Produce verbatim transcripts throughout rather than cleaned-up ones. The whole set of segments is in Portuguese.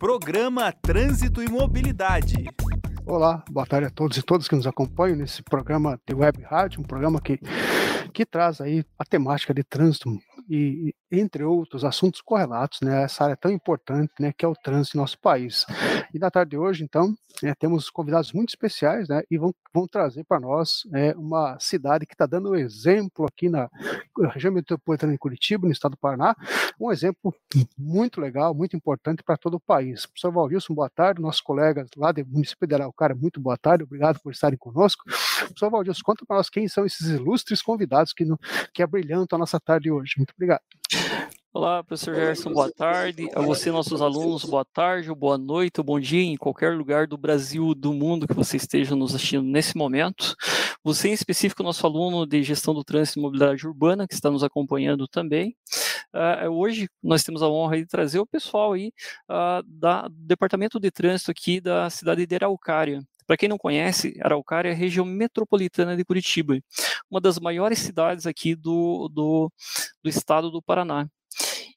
Programa Trânsito e Mobilidade. Olá, boa tarde a todos e todas que nos acompanham nesse programa de Web Rádio, um programa que, que traz aí a temática de trânsito e, entre outros, assuntos correlatos, né, essa área tão importante, né, que é o trânsito em nosso país. E na tarde de hoje, então, é, temos convidados muito especiais, né, e vão, vão trazer para nós é, uma cidade que está dando um exemplo aqui na região metropolitana de Curitiba, no estado do Paraná, um exemplo muito legal, muito importante para todo o país. Professor Valdirson, boa tarde, nossos colegas lá do município de Araucária, muito boa tarde, obrigado por estarem conosco. Professor Valdirson, conta para nós quem são esses ilustres convidados que, que abrilhantam a nossa tarde de hoje. Muito obrigado. Olá, professor Gerson, boa tarde. A você, nossos alunos, boa tarde, boa noite, bom dia, em qualquer lugar do Brasil, do mundo que você esteja nos assistindo nesse momento. Você, em específico, nosso aluno de Gestão do Trânsito e Mobilidade Urbana, que está nos acompanhando também. Uh, hoje nós temos a honra de trazer o pessoal aí uh, da, do Departamento de Trânsito aqui da cidade de Araucária. Para quem não conhece, Araucária é a região metropolitana de Curitiba, uma das maiores cidades aqui do, do, do estado do Paraná.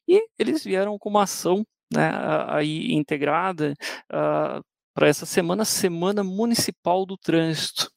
E eles vieram com uma ação, né, aí integrada uh, para essa semana, Semana Municipal do Trânsito.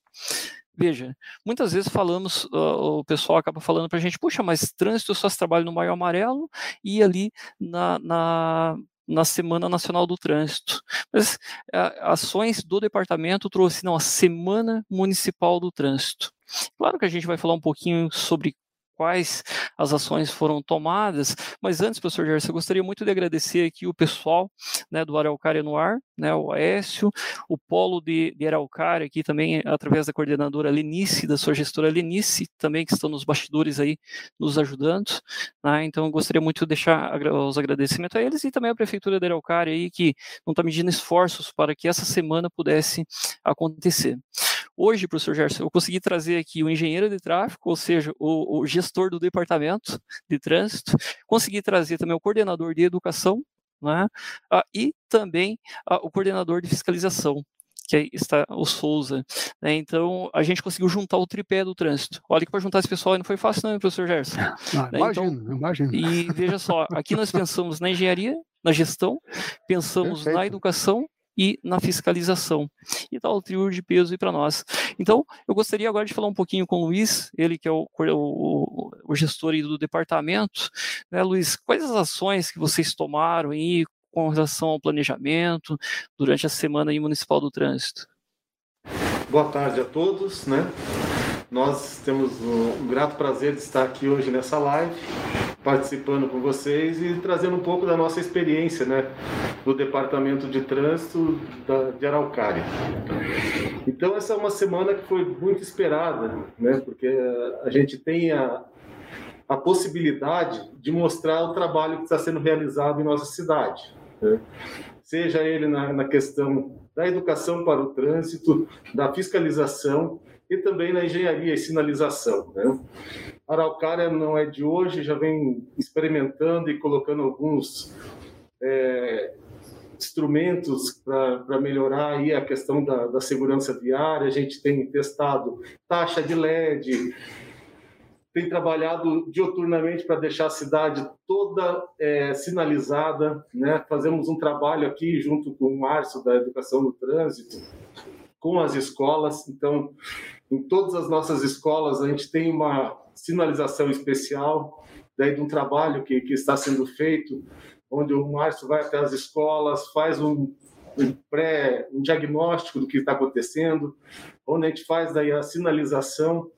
Veja, muitas vezes falamos, uh, o pessoal acaba falando para a gente, puxa, mas trânsito eu só trabalho no Maio Amarelo e ali na, na, na Semana Nacional do Trânsito. Mas uh, ações do departamento trouxe, não, a Semana Municipal do Trânsito. Claro que a gente vai falar um pouquinho sobre quais as ações foram tomadas, mas antes, professor Gerson, eu gostaria muito de agradecer aqui o pessoal, né, do Araucária no Ar, né, o Aécio, o Polo de, de Araucária aqui também, através da coordenadora Lenice, da sua gestora Lenice, também que estão nos bastidores aí nos ajudando, né, então eu gostaria muito de deixar os agradecimentos a eles e também a Prefeitura de Araucária aí, que não está medindo esforços para que essa semana pudesse acontecer. Hoje, professor Gerson, eu consegui trazer aqui o engenheiro de tráfego, ou seja, o, o gestor do departamento de trânsito, consegui trazer também o coordenador de educação, né, ah, e também ah, o coordenador de fiscalização, que aí está o Souza. Né, então, a gente conseguiu juntar o tripé do trânsito. Olha que para juntar esse pessoal não foi fácil não, hein, professor Gerson? Ah, né, imagino, então, imagino. E veja só, aqui nós pensamos na engenharia, na gestão, pensamos Perfeito. Na educação, e na fiscalização, e dá o trio de peso aí para nós. Então, eu gostaria agora de falar um pouquinho com o Luiz, ele que é o, o, o gestor aí do departamento, né, Luiz, quais as ações que vocês tomaram aí com relação ao planejamento durante a Semana aí Municipal do Trânsito? Boa tarde a todos, né? Nós temos um grato prazer de estar aqui hoje nessa live, participando com vocês e trazendo um pouco da nossa experiência, né, do Departamento de Trânsito da, de Araucária. Então, essa é uma semana que foi muito esperada, né, porque a gente tem a, a possibilidade de mostrar o trabalho que está sendo realizado em nossa cidade, né? Seja ele na, na questão da educação para o trânsito, da fiscalização, e também na engenharia e sinalização, né? Araucária não é de hoje, já vem experimentando e colocando alguns é, instrumentos para melhorar aí a questão da, da segurança viária. A gente tem testado taxa de L E D, tem trabalhado dioturnamente para deixar a cidade toda é, sinalizada, né? Fazemos um trabalho aqui junto com o Márcio da Educação do Trânsito, com as escolas, então em todas as nossas escolas a gente tem uma sinalização especial, daí de um trabalho que, que está sendo feito, onde o Márcio vai até as escolas, faz um, um pré, um diagnóstico do que está acontecendo, onde a gente faz daí a sinalização,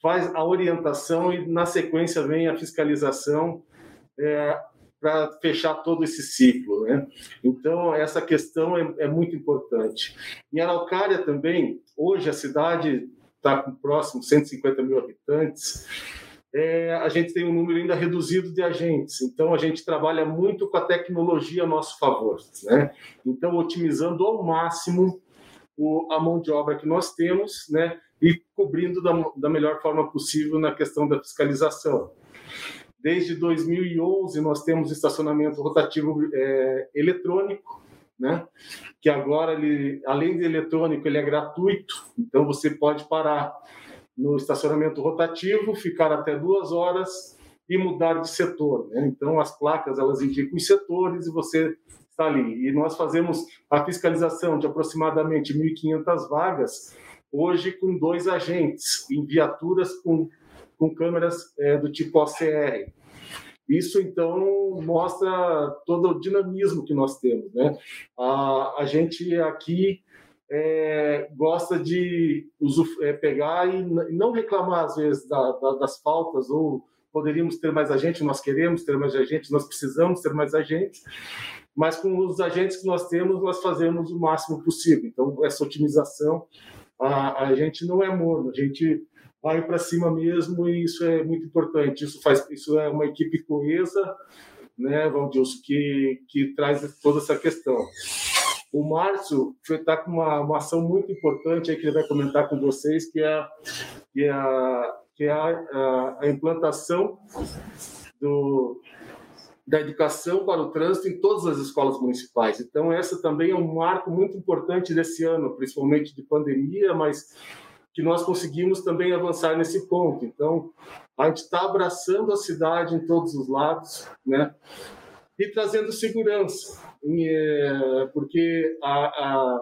faz a orientação e na sequência vem a fiscalização, é, para fechar todo esse ciclo, né? Então, essa questão é, é muito importante. Em Araucária também, hoje a cidade está com próximo cento e cinquenta mil habitantes, é, a gente tem um número ainda reduzido de agentes, então a gente trabalha muito com a tecnologia a nosso favor, né? Então, otimizando ao máximo o, a mão de obra que nós temos, né? E cobrindo da, da melhor forma possível na questão da fiscalização. Desde dois mil e onze, nós temos estacionamento rotativo é, eletrônico, né? Que agora, ele, além de eletrônico, ele é gratuito. Então, você pode parar no estacionamento rotativo, ficar até duas horas e mudar de setor, né? Então, as placas elas indicam os setores e você está ali. E nós fazemos a fiscalização de aproximadamente mil e quinhentas vagas, hoje com dois agentes, em viaturas com, com câmeras é, do tipo O C R. Isso, então, mostra todo o dinamismo que nós temos, né? A, a gente aqui é, gosta de é, pegar e não reclamar, às vezes, da, da, das faltas, ou poderíamos ter mais agentes, nós queremos ter mais agentes, nós precisamos ter mais agentes, mas com os agentes que nós temos, nós fazemos o máximo possível. Então, essa otimização, a, a gente não é morno, a gente vai para cima mesmo, e isso é muito importante. Isso faz, isso é uma equipe coesa, né, Valdirson, que que traz toda essa questão. O Márcio está com uma, uma ação muito importante aí que ele vai comentar com vocês, que é que é a que é a, a implantação do da educação para o trânsito em todas as escolas municipais. Então, essa também é um marco muito importante desse ano, principalmente de pandemia, mas que nós conseguimos também avançar nesse ponto. Então, a gente está abraçando a cidade em todos os lados, né? E trazendo segurança, porque a, a,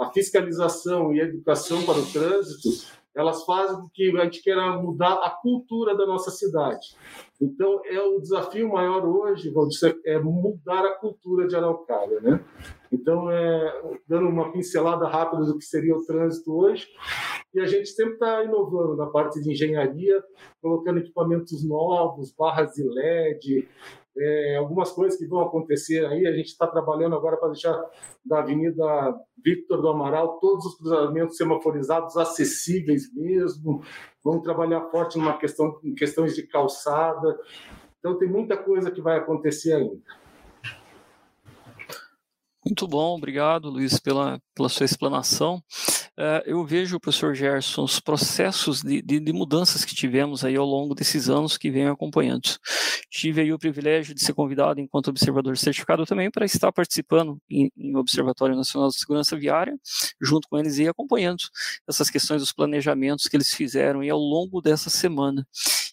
a fiscalização e a educação para o trânsito, elas fazem com que a gente queira mudar a cultura da nossa cidade. Então, é o desafio maior hoje, vamos dizer, é mudar a cultura de Araucária, né? Então, é, dando uma pincelada rápida do que seria o trânsito hoje, e a gente sempre está inovando na parte de engenharia, colocando equipamentos novos, barras de L E D, é, algumas coisas que vão acontecer aí. A gente está trabalhando agora para deixar da Avenida Victor do Amaral todos os cruzamentos semaforizados acessíveis mesmo. Vamos trabalhar forte numa questão, em questões de calçada. Então, tem muita coisa que vai acontecer ainda. Muito bom, obrigado, Luiz, pela, pela sua explanação. Uh, eu vejo, professor Gerson, os processos de, de, de mudanças que tivemos aí ao longo desses anos que venho acompanhando. Tive aí o privilégio de ser convidado, enquanto observador certificado também, para estar participando em, em Observatório Nacional de Segurança Viária, junto com eles, e acompanhando essas questões dos planejamentos que eles fizeram aí ao longo dessa semana.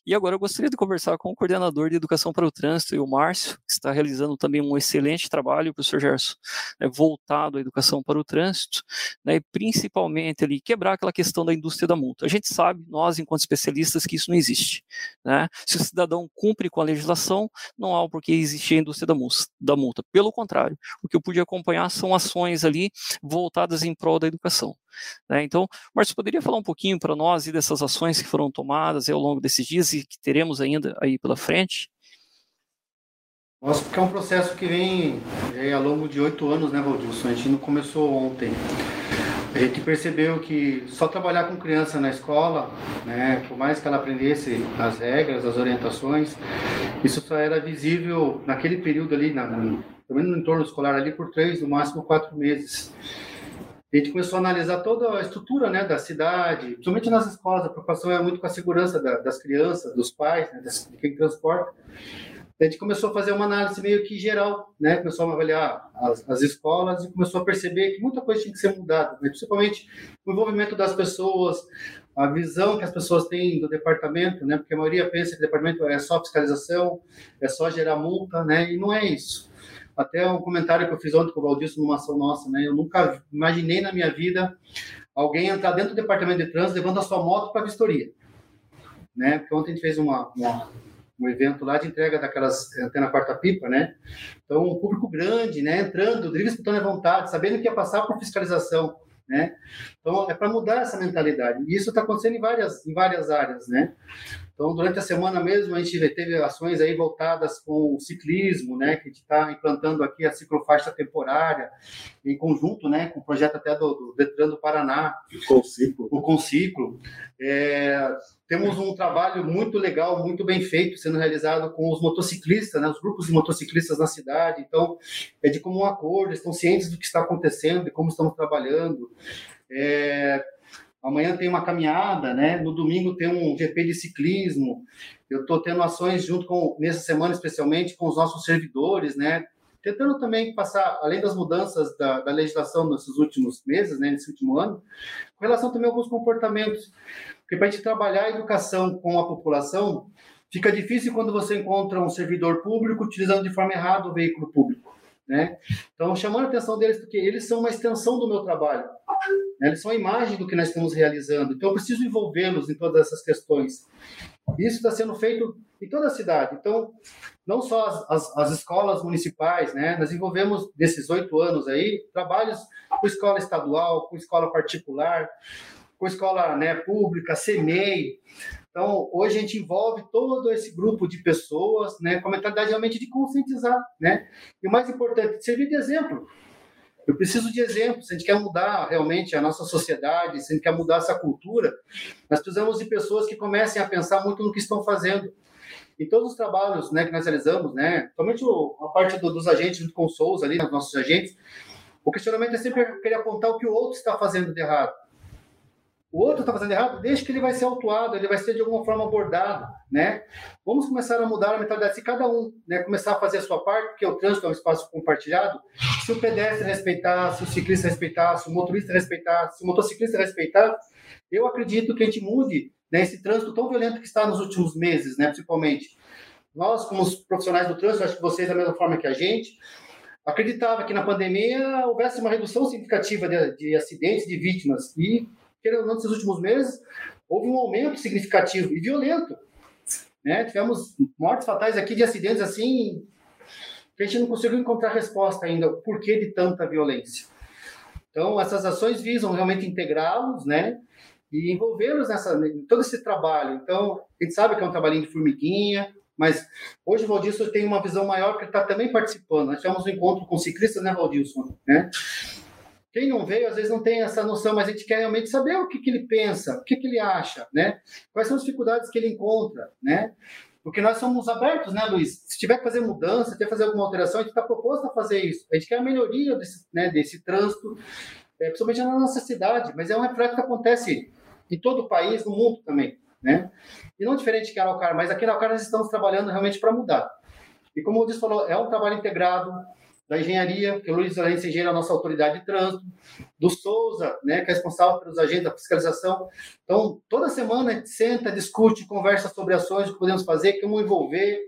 E agora eu gostaria de conversar com o coordenador de Educação para o Trânsito, e o Márcio, que está realizando também um excelente trabalho, professor Gerson, né, voltado à educação para o trânsito, né, e principalmente ali quebrar aquela questão da indústria da multa. A gente sabe, nós enquanto especialistas, que isso não existe, né? Se o cidadão cumpre com a legislação, não há o porquê existir a indústria da multa. Pelo contrário, o que eu pude acompanhar são ações ali voltadas em prol da educação, né? Então, Márcio, poderia falar um pouquinho para nós e dessas ações que foram tomadas ao longo desses dias e que teremos ainda aí pela frente? Nossa, porque é um processo que vem é, ao longo de oito anos, né, Valdirson? A gente não começou ontem. A gente percebeu que só trabalhar com criança na escola, né, por mais que ela aprendesse as regras, as orientações, isso só era visível naquele período ali, na, também no entorno escolar ali, por três, no máximo quatro meses. A gente começou a analisar toda a estrutura, né, da cidade, principalmente nas escolas. A preocupação é muito com a segurança da, das crianças, dos pais, né, de quem transporta. A gente começou a fazer uma análise meio que geral, né? Começou a avaliar as, as escolas e começou a perceber que muita coisa tinha que ser mudada, né? Principalmente o envolvimento das pessoas, a visão que as pessoas têm do departamento, né? Porque a maioria pensa que o departamento é só fiscalização, é só gerar multa, né? E não é isso. Até um comentário que eu fiz ontem com o Valdirson numa ação nossa, né? Eu nunca imaginei na minha vida alguém entrar dentro do departamento de trânsito levando a sua moto para a vistoria, né? Porque ontem a gente fez uma... uma um evento lá de entrega daquelas antena quarta-pipa, né? Então, um público grande, né? Entrando, disputando à vontade, sabendo que ia passar por fiscalização, né? Então, é para mudar essa mentalidade. E isso está acontecendo em várias, em várias áreas, né? Então, durante a semana mesmo, a gente teve ações aí voltadas com o ciclismo, né? Que a gente está implantando aqui a ciclofaixa temporária, em conjunto, né? Com o projeto até do, do Detran do Paraná. O Conciclo. O Conciclo. É, temos um trabalho muito legal, muito bem feito, sendo realizado com os motociclistas, né? Os grupos de motociclistas na cidade. Então, é de comum acordo, estão cientes do que está acontecendo e como estamos trabalhando. É... Amanhã tem uma caminhada, né? No domingo tem um G P de ciclismo. Eu estou tendo ações junto com, nessa semana especialmente, com os nossos servidores, né? Tentando também passar, além das mudanças da, da legislação nesses últimos meses, né? Nesse último ano, com relação também a alguns comportamentos. Porque para a gente trabalhar a educação com a população, fica difícil quando você encontra um servidor público utilizando de forma errada o veículo público. né? Então, chamando a atenção deles, porque eles são uma extensão do meu trabalho, né? Eles são a imagem do que nós estamos realizando, então eu preciso envolvê-los em todas essas questões. Isso está sendo feito em toda a cidade, então não só as, as, as escolas municipais, né? Nós envolvemos, desses oito anos aí, trabalhos com escola estadual, com escola particular, com escola, né, pública, C M E I. Então, hoje a gente envolve todo esse grupo de pessoas, né, com a mentalidade realmente de conscientizar, né? E o mais importante, servir de exemplo. Eu preciso de exemplos. Se a gente quer mudar realmente a nossa sociedade, se a gente quer mudar essa cultura, nós precisamos de pessoas que comecem a pensar muito no que estão fazendo. E todos os trabalhos, né, que nós realizamos, né, principalmente a parte do, dos agentes, junto com o Souza, ali, os nossos agentes, o questionamento é sempre querer apontar o que o outro está fazendo de errado. O outro está fazendo errado, deixa que ele vai ser autuado, ele vai ser de alguma forma abordado, né? Vamos começar a mudar a mentalidade, se cada um, né, começar a fazer a sua parte, porque o trânsito é um espaço compartilhado, se o pedestre respeitar, se o ciclista respeitar, se o motorista respeitar, se o motociclista respeitar, eu acredito que a gente mude, né, esse trânsito tão violento que está nos últimos meses, né, principalmente. Nós, como os profissionais do trânsito, acho que vocês da mesma forma que a gente, acreditava que na pandemia houvesse uma redução significativa de, de acidentes, de vítimas, e querendo ou não, nesses últimos meses, houve um aumento significativo e violento, né? Tivemos mortes fatais aqui de acidentes assim, que a gente não conseguiu encontrar resposta ainda, o porquê de tanta violência. Então, essas ações visam realmente integrá-los, né? E envolvê-los nessa, em todo esse trabalho. Então, a gente sabe que é um trabalhinho de formiguinha, mas hoje o Valdirson tem uma visão maior, porque ele está também participando. Nós tivemos um encontro com ciclistas, né, Valdirson? Né? Quem não veio, às vezes, não tem essa noção, mas a gente quer realmente saber o que, que ele pensa, o que, que ele acha, né? Quais são as dificuldades que ele encontra, né? Porque nós somos abertos, né, Luiz? Se tiver que fazer mudança, se tiver que fazer alguma alteração, a gente está proposto a fazer isso. A gente quer a melhoria desse, né, desse trânsito, é, principalmente na nossa cidade, mas é um reflexo que acontece em todo o país, no mundo também, né? E não diferente que a Araucária, mas aqui na Araucária nós estamos trabalhando realmente para mudar. E como o Luiz falou, é um trabalho integrado, da engenharia, porque o Luiz Valência é engenheiro, a nossa autoridade de trânsito, do Souza, né, que é responsável pelos agentes da fiscalização. Então, toda semana a gente senta, discute, conversa sobre ações que podemos fazer, como envolver,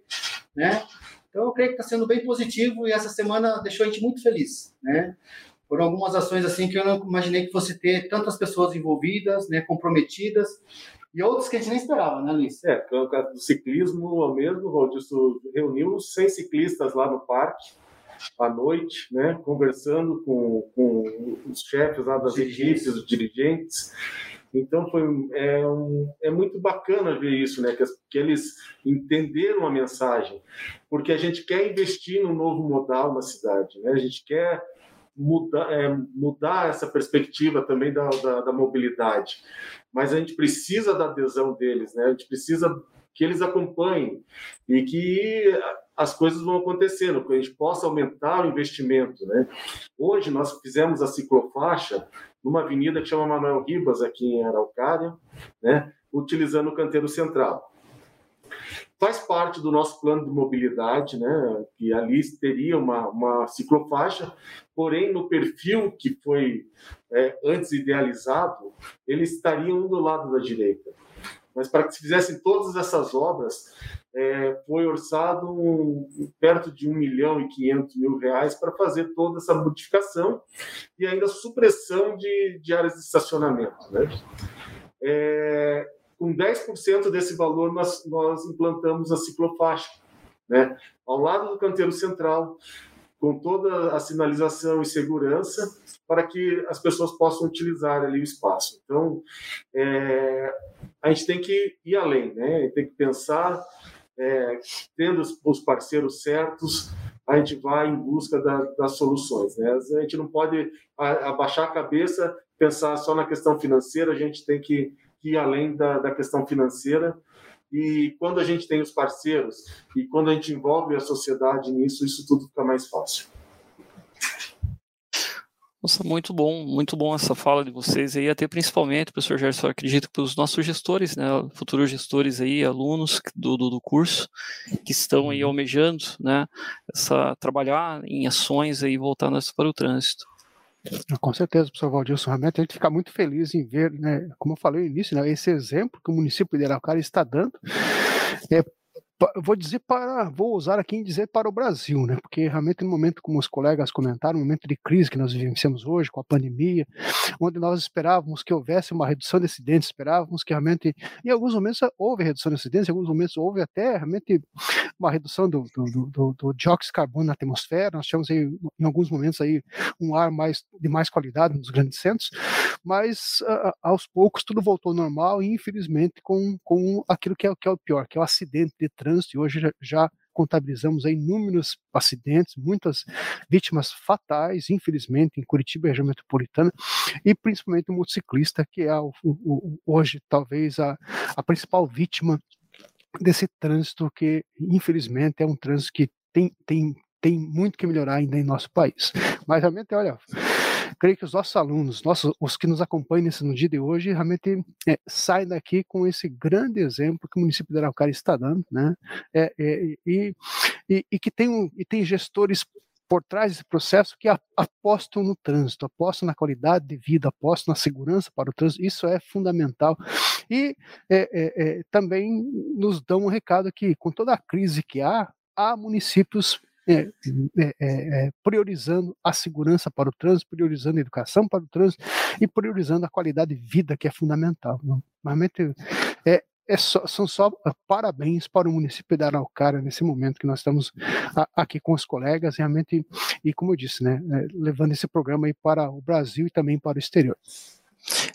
né? Então, eu creio que está sendo bem positivo e essa semana deixou a gente muito feliz, né? Foram algumas ações assim que eu não imaginei que fosse ter tantas pessoas envolvidas, né, comprometidas, e outros que a gente nem esperava, né, Luiz? É, o caso do ciclismo mesmo, Valdirson, reuniu seis ciclistas lá no parque, à noite, né, conversando com, com os chefes lá das dirigentes. equipes, os dirigentes. Então, foi, é, um, é muito bacana ver isso, né, que, as, que eles entenderam a mensagem, porque a gente quer investir num novo modal na cidade, né, a gente quer mudar, é, mudar essa perspectiva também da, da, da mobilidade, mas a gente precisa da adesão deles, né, a gente precisa que eles acompanhem e que as coisas vão acontecendo, que a gente possa aumentar o investimento, né? Hoje nós fizemos a ciclofaixa numa avenida que chama Manuel Ribas, aqui em Araucária, né? Utilizando o canteiro central. Faz parte do nosso plano de mobilidade, né? Que ali teria uma, uma ciclofaixa, porém no perfil que foi é, antes idealizado, eles estariam um do lado da direita. Mas para que se fizessem todas essas obras, é, foi orçado um, perto de um milhão e quinhentos mil reais para fazer toda essa modificação e ainda supressão de, de áreas de estacionamento, né? É, com dez por cento desse valor, nós, nós implantamos a ciclofaixa, né? Ao lado do canteiro central, com toda a sinalização e segurança, para que as pessoas possam utilizar ali o espaço. Então, é, a gente tem que ir além, né? Tem que pensar, é, tendo os parceiros certos, a gente vai em busca da, das soluções, né? A gente não pode abaixar a cabeça, pensar só na questão financeira, a gente tem que ir além da, da questão financeira. E quando a gente tem os parceiros e quando a gente envolve a sociedade nisso, isso tudo fica mais fácil. Nossa, muito bom, muito bom essa fala de vocês aí, até principalmente, professor Gerson, eu acredito que os nossos gestores, né, futuros gestores aí, alunos do, do, do curso, que estão aí almejando, né, essa, trabalhar em ações aí voltadas para o trânsito. Com certeza, professor Valdirson, realmente a gente fica muito feliz em ver, né, como eu falei no início, né, esse exemplo que o município de Araucária está dando, é, vou dizer para, vou usar aqui em dizer para o Brasil, né? Porque realmente no momento, como os colegas comentaram, no momento de crise que nós vivenciamos hoje, com a pandemia, onde nós esperávamos que houvesse uma redução de acidentes, esperávamos que realmente, em alguns momentos houve redução de acidentes, em alguns momentos houve até realmente uma redução do, do, do, do dióxido de carbono na atmosfera, nós tivemos aí, em alguns momentos aí, um ar mais, de mais qualidade nos grandes centros, mas a, aos poucos tudo voltou ao normal e infelizmente com, com aquilo que é, que é o pior, que é o acidente de trânsito. E hoje já, já contabilizamos aí inúmeros acidentes, muitas vítimas fatais, infelizmente, em Curitiba, região metropolitana, e principalmente o motociclista, que é o, o, hoje talvez a, a principal vítima desse trânsito, que infelizmente é um trânsito que tem, tem, tem muito que melhorar ainda em nosso país. Mas realmente, olha, creio que os nossos alunos, nossos, os que nos acompanham nesse, no dia de hoje, realmente é, saem daqui com esse grande exemplo que o município de Araucária está dando, né? É, é, e, e, e que tem, um, e tem gestores por trás desse processo que apostam no trânsito, apostam na qualidade de vida, apostam na segurança para o trânsito, isso é fundamental. E é, é, é, também nos dão um recado que, com toda a crise que há, há municípios É, é, é, priorizando a segurança para o trânsito, priorizando a educação para o trânsito e priorizando a qualidade de vida, que é fundamental. Não? Realmente é, é só, são só parabéns para o município de Araucária nesse momento que nós estamos a, aqui com os colegas, realmente, e como eu disse, né, é, levando esse programa aí para o Brasil e também para o exterior.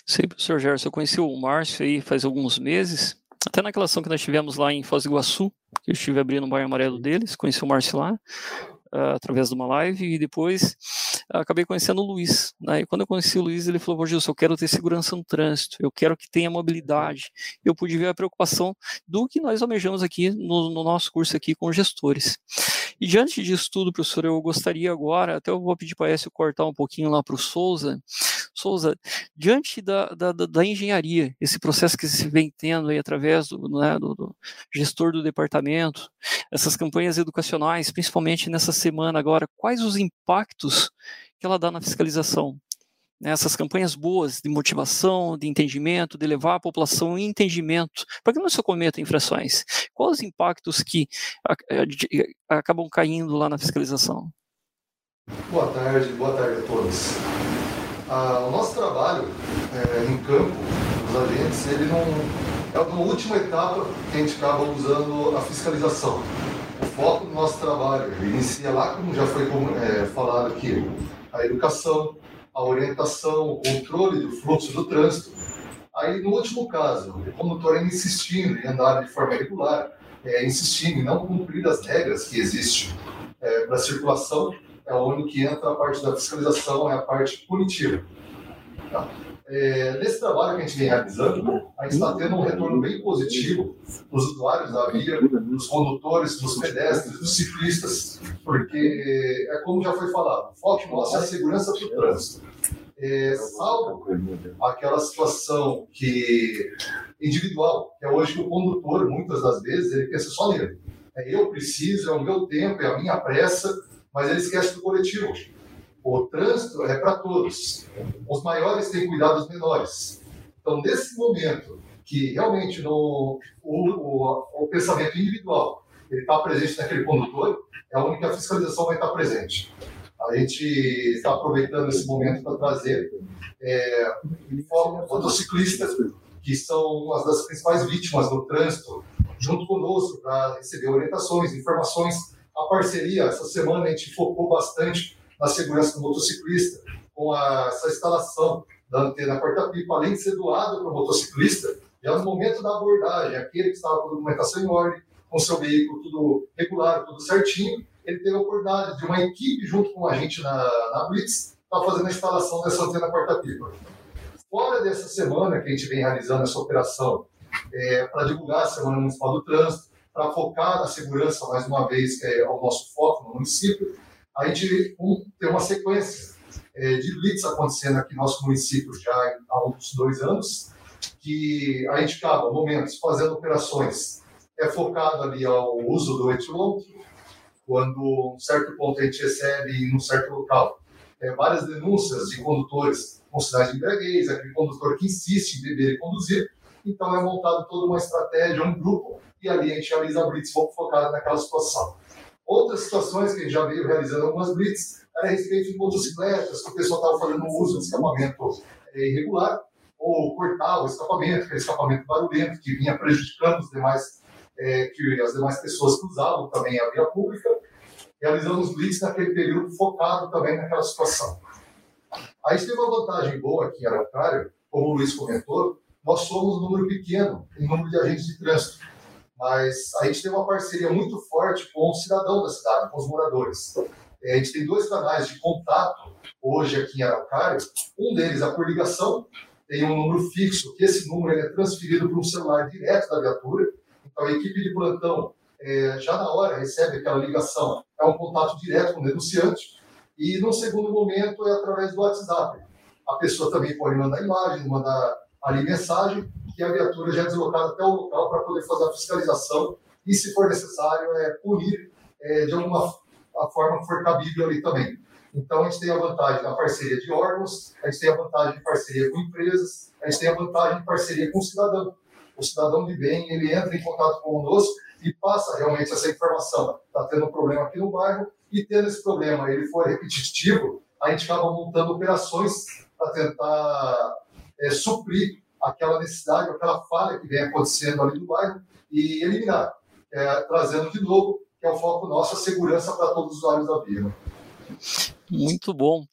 Sei, professor Gerson, eu conheci o Márcio aí faz alguns meses, até naquela ação que nós tivemos lá em Foz do Iguaçu, que eu estive abrindo o Maio Amarelo deles, conheci o Márcio lá, uh, através de uma live, e depois uh, acabei conhecendo o Luiz, né? E quando eu conheci o Luiz, ele falou: Valdirson, eu quero ter segurança no trânsito, eu quero que tenha mobilidade. Eu pude ver a preocupação do que nós almejamos aqui no, no nosso curso aqui com gestores. E diante disso tudo, professor, eu gostaria agora, até eu vou pedir para a Aécio cortar um pouquinho lá para o Souza, Souza, diante da, da, da engenharia, esse processo que se vem tendo aí através do, né, do, do gestor do departamento, essas campanhas educacionais, principalmente nessa semana agora, quais os impactos que ela dá na fiscalização? Essas campanhas boas de motivação, de entendimento, de levar a população em entendimento, para que não se cometam infrações. Quais os impactos que acabam caindo lá na fiscalização? Boa tarde, boa tarde a todos. Ah, o nosso trabalho é, em campo, os agentes, ele não é uma última etapa que a gente acaba usando a fiscalização. O foco do nosso trabalho inicia lá, como já foi é, falado aqui, a educação, a orientação, o controle do fluxo do trânsito. Aí, no último caso, o condutor ainda insistindo em andar de forma irregular, é, insistindo em não cumprir as regras que existem é, para a circulação, é onde que entra a parte da fiscalização, é a parte punitiva. Tá? É, nesse trabalho que a gente vem realizando, a gente está tendo um retorno bem positivo dos usuários da via, dos condutores, dos pedestres, dos ciclistas, porque é como já foi falado, o foco nosso é a segurança do trânsito. É, salvo aquela situação que, individual, que é hoje que o condutor, muitas das vezes, ele pensa só nele. É, eu preciso, é o meu tempo, é a minha pressa, mas ele esquece do coletivo. O trânsito é para todos. Os maiores têm cuidado dos menores. Então, nesse momento que realmente no, o, o, o pensamento individual está presente naquele condutor, é a única fiscalização vai estar presente. A gente está aproveitando esse momento para trazer é, motociclistas, que são uma das principais vítimas do trânsito, junto conosco para receber orientações, informações. A parceria, essa semana, a gente focou bastante na segurança do motociclista, com a, essa instalação da antena corta-pipa, além de ser doada para o motociclista, já no momento da abordagem, aquele que estava com a documentação em ordem, com seu veículo tudo regular, tudo certinho, ele teve a oportunidade de uma equipe junto com a gente na, na Blitz, está fazendo a instalação dessa antena corta-pipa. Fora dessa semana que a gente vem realizando essa operação é, para divulgar a Semana Municipal do Trânsito, para focar na segurança, mais uma vez, que é o nosso foco no município, a gente um, tem uma sequência é, de blitz acontecendo aqui no nosso município já há uns dois anos, que a gente acaba, momentos, fazendo operações. É focado ali ao uso do etilon, quando um certo ponto a gente recebe em um certo local é, várias denúncias de condutores com sinais de embriaguez, aquele condutor que insiste em beber e conduzir. Então é montado toda uma estratégia, um grupo, e ali a gente realiza a blitz focada naquela situação. Outras situações que a gente já veio realizando algumas blitz era a respeito de motocicletas, que o pessoal estava fazendo uso de escapamento irregular, ou cortar o escapamento, aquele escapamento barulhento que vinha prejudicando os demais, é, que as demais pessoas que usavam também a via pública. Realizamos blitz naquele período focado também naquela situação. Aí teve uma vantagem boa aqui em Araucária, como o Luiz comentou, nós somos um número pequeno em número de agentes de trânsito, mas a gente tem uma parceria muito forte com o cidadão da cidade, com os moradores. A gente tem dois canais de contato hoje aqui em Araucária, um deles é por ligação, tem um número fixo, que esse número é transferido para um celular direto da viatura, então a equipe de plantão é, já na hora recebe aquela ligação, é um contato direto com o denunciante, e no segundo momento é através do WhatsApp. A pessoa também pode mandar imagem, mandar ali mensagem, que a viatura já é deslocada até o local para poder fazer a fiscalização e, se for necessário, é punir é, de alguma forma que for cabível ali também. Então, a gente tem a vantagem da parceria de órgãos, a gente tem a vantagem de parceria com empresas, a gente tem a vantagem de parceria com o cidadão. O cidadão de bem, ele entra em contato conosco e passa realmente essa informação. Está tendo um problema aqui no bairro e, tendo esse problema, ele for repetitivo, a gente acaba montando operações para tentar é, suprir aquela necessidade, aquela falha que vem acontecendo ali no bairro e eliminar, é, trazendo de novo, que é o foco nosso, a segurança para todos os usuários da via. Muito bom.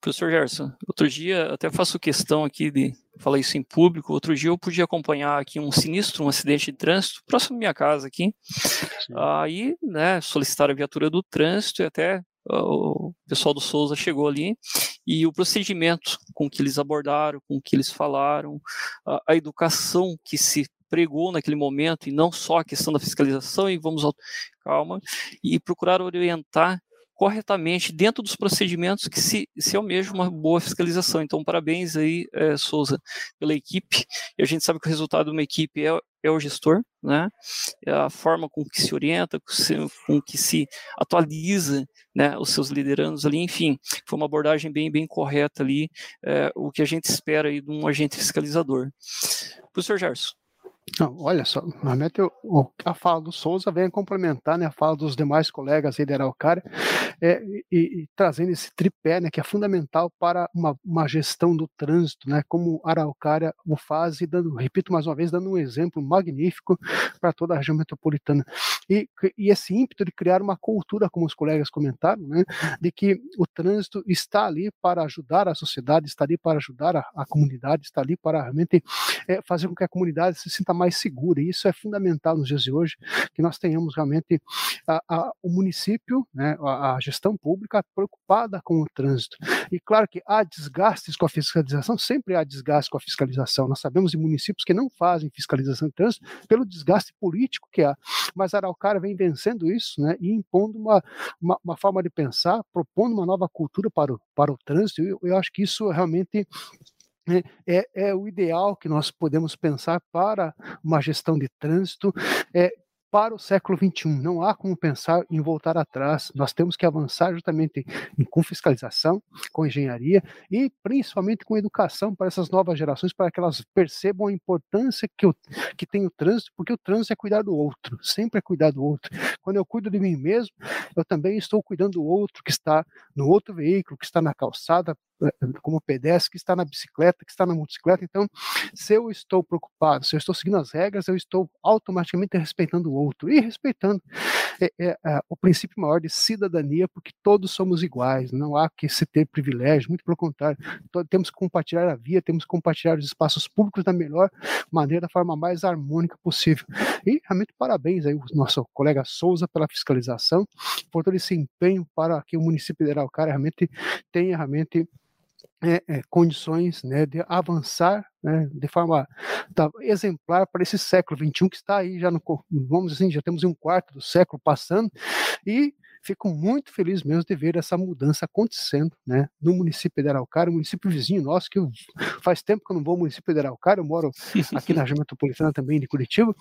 Professor Gerson, outro dia, até faço questão aqui de falar isso em público, outro dia eu podia acompanhar aqui um sinistro, um acidente de trânsito, próximo à minha casa aqui, aí, né, solicitaram a viatura do trânsito e até o pessoal do Souza chegou ali e o procedimento com que eles abordaram, com que eles falaram, a, a educação que se pregou naquele momento e não só a questão da fiscalização e vamos ao... calma, e procurar orientar corretamente dentro dos procedimentos que se, se almeja uma boa fiscalização. Então, parabéns aí, é, Souza, pela equipe. E a gente sabe que o resultado de uma equipe é, é o gestor, né? É a forma com que se orienta, com, se, com que se atualiza, né, os seus liderandos ali. Enfim, foi uma abordagem bem, bem correta ali, é, o que a gente espera aí de um agente fiscalizador. Professor Gerson. Não, olha só, realmente eu, a fala do Souza vem complementar, né, a fala dos demais colegas aí da Araucária, é, e, e trazendo esse tripé, né, que é fundamental para uma, uma gestão do trânsito, né, como a Araucária o faz, e dando, repito mais uma vez, dando um exemplo magnífico para toda a região metropolitana. E, e esse ímpeto de criar uma cultura, como os colegas comentaram, né, de que o trânsito está ali para ajudar a sociedade, está ali para ajudar a, a comunidade, está ali para realmente é, fazer com que a comunidade se sinta mais segura, e isso é fundamental nos dias de hoje, que nós tenhamos realmente a, a, o município, né, a, a gestão pública preocupada com o trânsito. E claro que há desgastes com a fiscalização, sempre há desgaste com a fiscalização, nós sabemos de municípios que não fazem fiscalização de trânsito pelo desgaste político que há, mas a Araucária vem vencendo isso, né, e impondo uma, uma, uma forma de pensar, propondo uma nova cultura para o, para o trânsito, e eu, eu acho que isso realmente... É, é o ideal que nós podemos pensar para uma gestão de trânsito, é, para o século vinte e um. Não há como pensar em voltar atrás, nós temos que avançar justamente em, com fiscalização, com engenharia e principalmente com educação para essas novas gerações, para que elas percebam a importância que, eu, que tem o trânsito, porque o trânsito é cuidar do outro, sempre é cuidar do outro. Quando eu cuido de mim mesmo, eu também estou cuidando do outro que está no outro veículo, que está na calçada, como pedestre, que está na bicicleta, que está na motocicleta. Então, se eu estou preocupado, se eu estou seguindo as regras, eu estou automaticamente respeitando o outro e respeitando é, é, é, o princípio maior de cidadania, porque todos somos iguais, não há que se ter privilégio, muito pelo contrário, todos, temos que compartilhar a via, temos que compartilhar os espaços públicos da melhor maneira, da forma mais harmônica possível. E realmente parabéns aí ao nosso colega Souza pela fiscalização, por todo esse empenho para que o município de Araucária realmente tenha realmente É, é, condições, né, de avançar, né, de forma tá, exemplar para esse século vinte e um que está aí já no, vamos assim, já temos um quarto do século passando, e fico muito feliz mesmo de ver essa mudança acontecendo, né, no município de Araucária, município vizinho nosso, que eu, faz tempo que eu não vou ao município de Araucária, eu moro sim, sim, aqui sim. na região metropolitana também de Curitiba,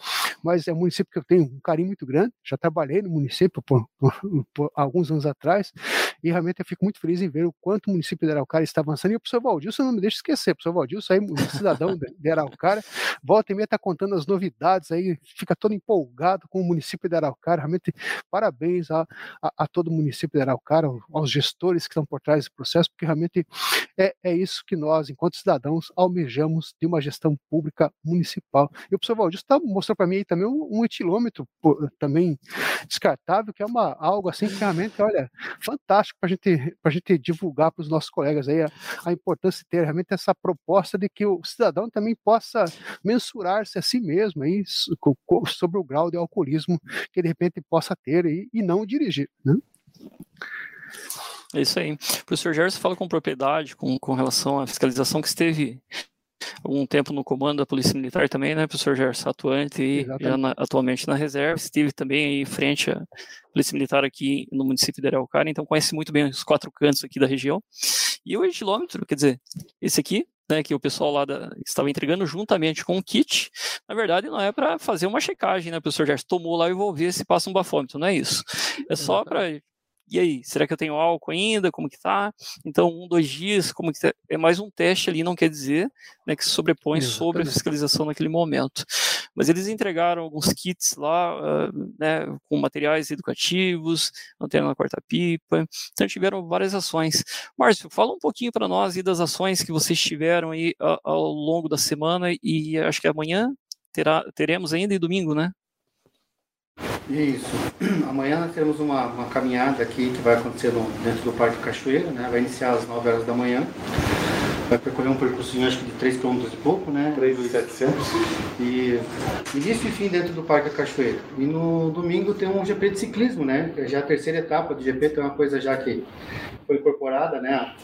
mas é um município que eu tenho um carinho muito grande, já trabalhei no município por, por, por alguns anos atrás, e realmente eu fico muito feliz em ver o quanto o município de Araucária está avançando, e o professor Valdirson não me deixa esquecer, o professor Valdirson aí, um cidadão de, de Araucária, volta e meia está contando as novidades aí, fica todo empolgado com o município de Araucária, realmente parabéns a, a, a todo o município de Araucária, aos gestores que estão por trás desse processo, porque realmente é, é isso que nós, enquanto cidadãos, almejamos de uma gestão pública municipal. E o professor Valdirson tá, mostrou para mim aí também um, um etilômetro por, também descartável, que é uma, algo assim que realmente, olha, fantástico para gente, a gente divulgar para os nossos colegas aí a, a importância de ter realmente essa proposta de que o cidadão também possa mensurar-se a si mesmo aí, sobre o grau de alcoolismo que de repente possa ter aí, e não dirigir, né? É isso aí. O professor Gerson fala com propriedade com, com relação à fiscalização, que esteve algum tempo no comando da Polícia Militar também, né, professor Gerson, atuante e já na, atualmente na reserva, esteve também aí frente à Polícia Militar aqui no município de Araucária, então conhece muito bem os quatro cantos aqui da região. E o etilômetro, quer dizer, esse aqui, né, que o pessoal lá da, estava entregando juntamente com o kit, na verdade não é para fazer uma checagem, né, professor Gerson, tomou lá e vou ver se passa um bafômetro, não é isso, é só para, e aí, será que eu tenho álcool ainda, como que tá, então um, dois dias, como que tá? É mais um teste ali, não quer dizer, né, que se sobrepõe Exatamente. sobre a fiscalização naquele momento, mas eles entregaram alguns kits lá, uh, né, com materiais educativos, antena na quarta-pipa, então tiveram várias ações. Márcio, fala um pouquinho para nós aí das ações que vocês tiveram aí ao, ao longo da semana, e acho que amanhã terá, teremos ainda, e domingo, né? Isso, amanhã nós temos uma, uma caminhada aqui que vai acontecer no, dentro do Parque de Cachoeira, né? Vai iniciar às nove horas da manhã, vai percorrer um percursinho acho que de três quilômetros e pouco, né? três mil e setecentos. E início e fim dentro do Parque de Cachoeira. E no domingo tem um G P de ciclismo, né? Já a terceira etapa do G P, tem uma coisa já que foi incorporada, né,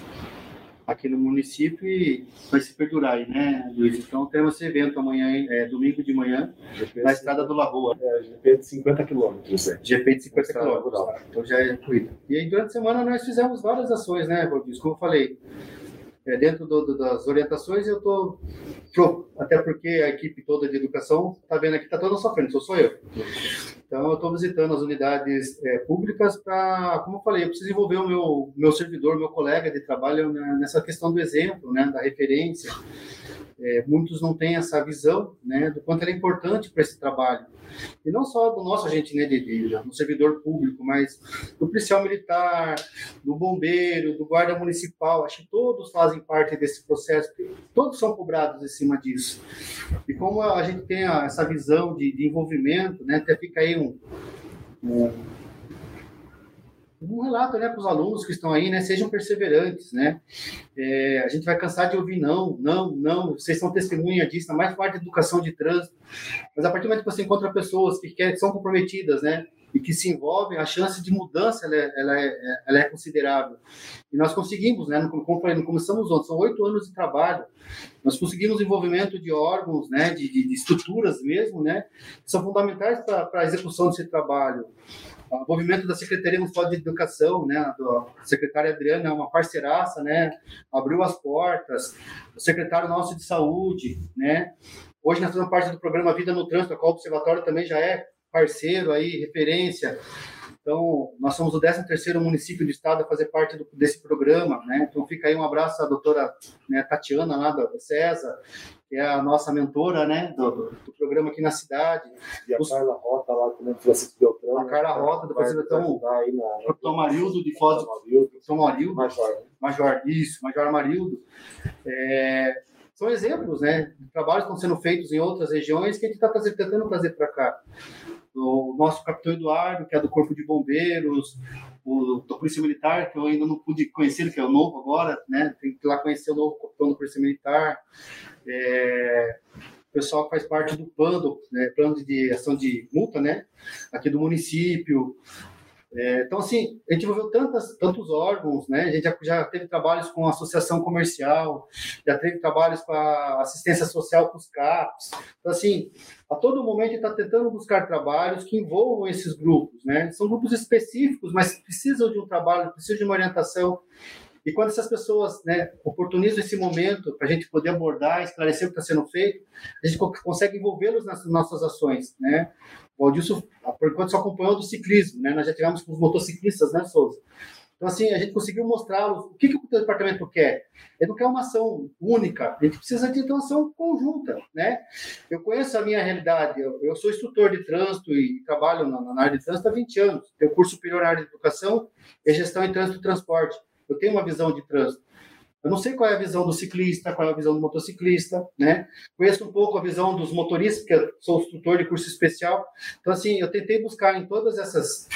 aqui no município, e vai se perdurar aí, né, Luiz? Então temos esse evento amanhã, é, domingo de manhã, G P na estrada do Lagoa. É, G P de cinquenta quilômetros. É. G P de cinquenta quilômetros, então já é incluído. E aí durante a semana nós fizemos várias ações, né, Valdirson? Como eu falei, é, dentro do, do, das orientações eu tô, tô, até porque a equipe toda de educação, tá vendo aqui, tá toda sofrendo, sou só eu. Então eu estou visitando as unidades é, públicas para, como eu falei, eu preciso envolver o meu, meu servidor, meu colega de trabalho nessa questão do exemplo, né, da referência. É, muitos não têm essa visão, né, do quanto ela é importante para esse trabalho. E não só do nosso agente, né, de, do servidor público, mas do policial militar, do bombeiro, do guarda municipal. Acho que todos fazem parte desse processo, todos são cobrados em cima disso. E como a gente tem a, essa visão de, de envolvimento, né, até fica aí Um, um, um relato, né, para os alunos que estão aí, né, sejam perseverantes, né, é, a gente vai cansar de ouvir não, não, não, vocês são testemunha disso, na mais parte de educação de trânsito, mas a partir do momento que você encontra pessoas que, que são comprometidas, né, e que se envolvem, a chance de mudança ela é, ela é, ela é considerável. E nós conseguimos, né, como falei, não começamos ontem, são oito anos de trabalho, nós conseguimos envolvimento de órgãos, né, de, de estruturas mesmo, né, que são fundamentais para a execução desse trabalho. O envolvimento da Secretaria Municipal de Educação, né, a secretária Adriana é uma parceiraça, né, abriu as portas, o secretário nosso de saúde, né, hoje nós fazemos parte do programa Vida no Trânsito, a qual o Observatório também já é parceiro aí, referência. Então, nós somos o décimo terceiro município do estado a fazer parte do, desse programa, né? Então, fica aí um abraço à doutora, né, Tatiana, lá da César, que é a nossa mentora, né, do, do, do programa aqui na cidade. E a Os... Carla Rota, lá do Francisco Beltrão. A Carla Rota, do doutor Marildo, de Foz do doutor Marildo. Major. Major, isso, Major Marildo. É... São exemplos, né, de trabalhos que estão sendo feitos em outras regiões que a gente está tentando trazer para cá. O nosso capitão Eduardo, que é do Corpo de Bombeiros, o do Polícia Militar, que eu ainda não pude conhecer, que é o novo agora, né? Tem que ir lá conhecer o novo capitão do Polícia Militar. É... O pessoal que faz parte do PANDO, né? Plano de Ação de Multa, né, aqui do município. É, então, assim, a gente envolveu tantas, tantos órgãos, né? A gente já, já teve trabalhos com a associação comercial, já teve trabalhos com a assistência social, com os CAPs. Então, assim, a todo momento a gente está tentando buscar trabalhos que envolvam esses grupos, né? São grupos específicos, mas precisam de um trabalho, precisam de uma orientação. E quando essas pessoas, né, oportunizam esse momento para a gente poder abordar, esclarecer o que está sendo feito, a gente consegue envolvê-los nas nossas ações, né? O Valdirson, por enquanto, só acompanhou do ciclismo, né? Nós já tivemos com os motociclistas, né, Souza? Então, assim, a gente conseguiu mostrá-los o que, que o departamento quer. Ele não quer uma ação única, a gente precisa de uma ação conjunta, né? Eu conheço a minha realidade, eu, eu sou instrutor de trânsito e trabalho na, na área de trânsito há vinte anos. Tenho curso superior na área de educação e gestão em trânsito e transporte. Eu tenho uma visão de trânsito. Eu não sei qual é a visão do ciclista, qual é a visão do motociclista, né? Conheço um pouco a visão dos motoristas, porque eu sou instrutor de curso especial. Então, assim, eu tentei buscar em todas essas,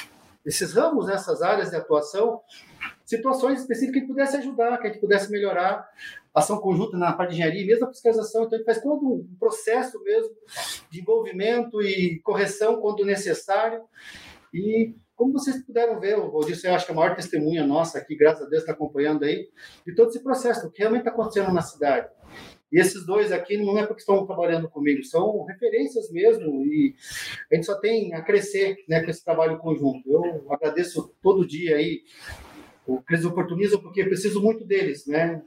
esses ramos, nessas áreas de atuação, situações específicas que pudesse ajudar, que a gente pudesse melhorar a ação conjunta na parte de engenharia e mesmo a fiscalização. Então, a gente faz todo um processo mesmo de envolvimento e correção quando necessário. E como vocês puderam ver, o Valdirson, eu acho que é a maior testemunha nossa aqui, graças a Deus, está acompanhando aí, de todo esse processo, o que realmente está acontecendo na cidade. E esses dois aqui não é porque estão trabalhando comigo, são referências mesmo, e a gente só tem a crescer, né, com esse trabalho conjunto. Eu agradeço todo dia aí o que eles oportunizam, porque eu preciso muito deles, né?